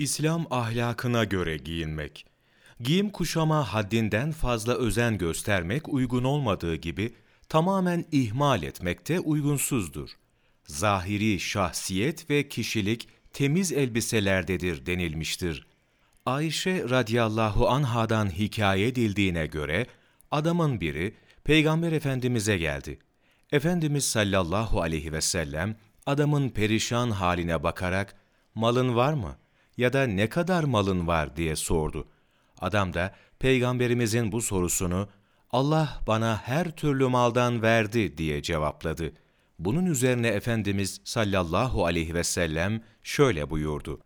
İslam ahlakına göre giyinmek. Giyim kuşama haddinden fazla özen göstermek uygun olmadığı gibi tamamen ihmal etmek de uygunsuzdur. Zahiri şahsiyet ve kişilik temiz elbiselerdedir denilmiştir. Âişe radıyallahu anhadan hikaye edildiğine göre adamın biri Peygamber Efendimiz'e geldi. Efendimiz sallallahu aleyhi ve sellem adamın perişan haline bakarak "Malın var mı?" ya da "Ne kadar malın var?" diye sordu. Adam da Peygamberimizin bu sorusunu "Allah bana her türlü maldan verdi" diye cevapladı. Bunun üzerine Efendimiz sallallahu aleyhi ve sellem şöyle buyurdu: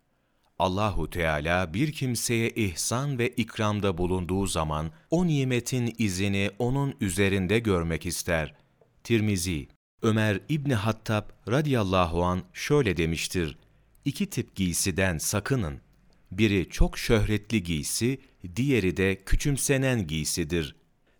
Allahu Teala bir kimseye ihsan ve ikramda bulunduğu zaman o nimetin izini onun üzerinde görmek ister. Tirmizi. Ömer İbni Hattab radıyallahu an şöyle demiştir: İki tip giysiden sakının. Biri çok şöhretli giysi, diğeri de küçümsenen giysidir.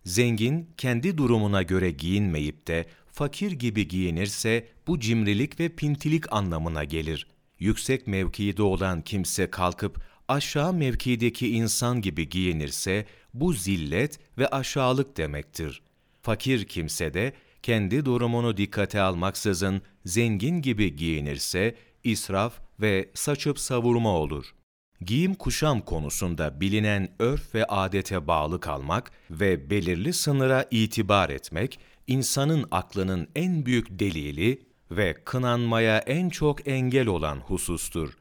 Zengin kendi durumuna göre giyinmeyip de fakir gibi giyinirse bu cimrilik ve pintilik anlamına gelir. Yüksek mevkide olan kimse kalkıp aşağı mevkideki insan gibi giyinirse bu zillet ve aşağılık demektir. Fakir kimse de kendi durumunu dikkate almaksızın zengin gibi giyinirse israf ve saçıp savurma olur. Giyim kuşam konusunda bilinen örf ve adete bağlı kalmak ve belirli sınıra itibar etmek, insanın aklının en büyük delili ve kınanmaya en çok engel olan husustur.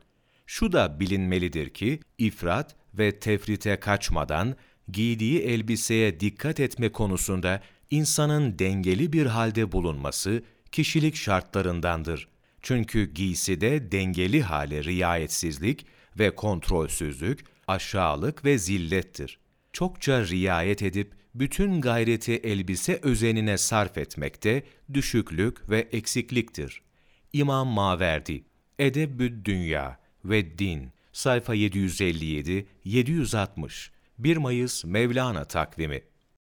Şu da bilinmelidir ki, ifrat ve tefrite kaçmadan giydiği elbiseye dikkat etme konusunda insanın dengeli bir halde bulunması kişilik şartlarındandır. Çünkü giyside dengeli hale riayetsizlik ve kontrolsüzlük, aşağılık ve zillettir. Çokça riayet edip bütün gayreti elbise özenine sarf etmekte düşüklük ve eksikliktir. İmam Maverdi, Edebü'd-Dünya ve'd-Dîn, sayfa 757-760, 1 Mayıs Mevlana Takvimi.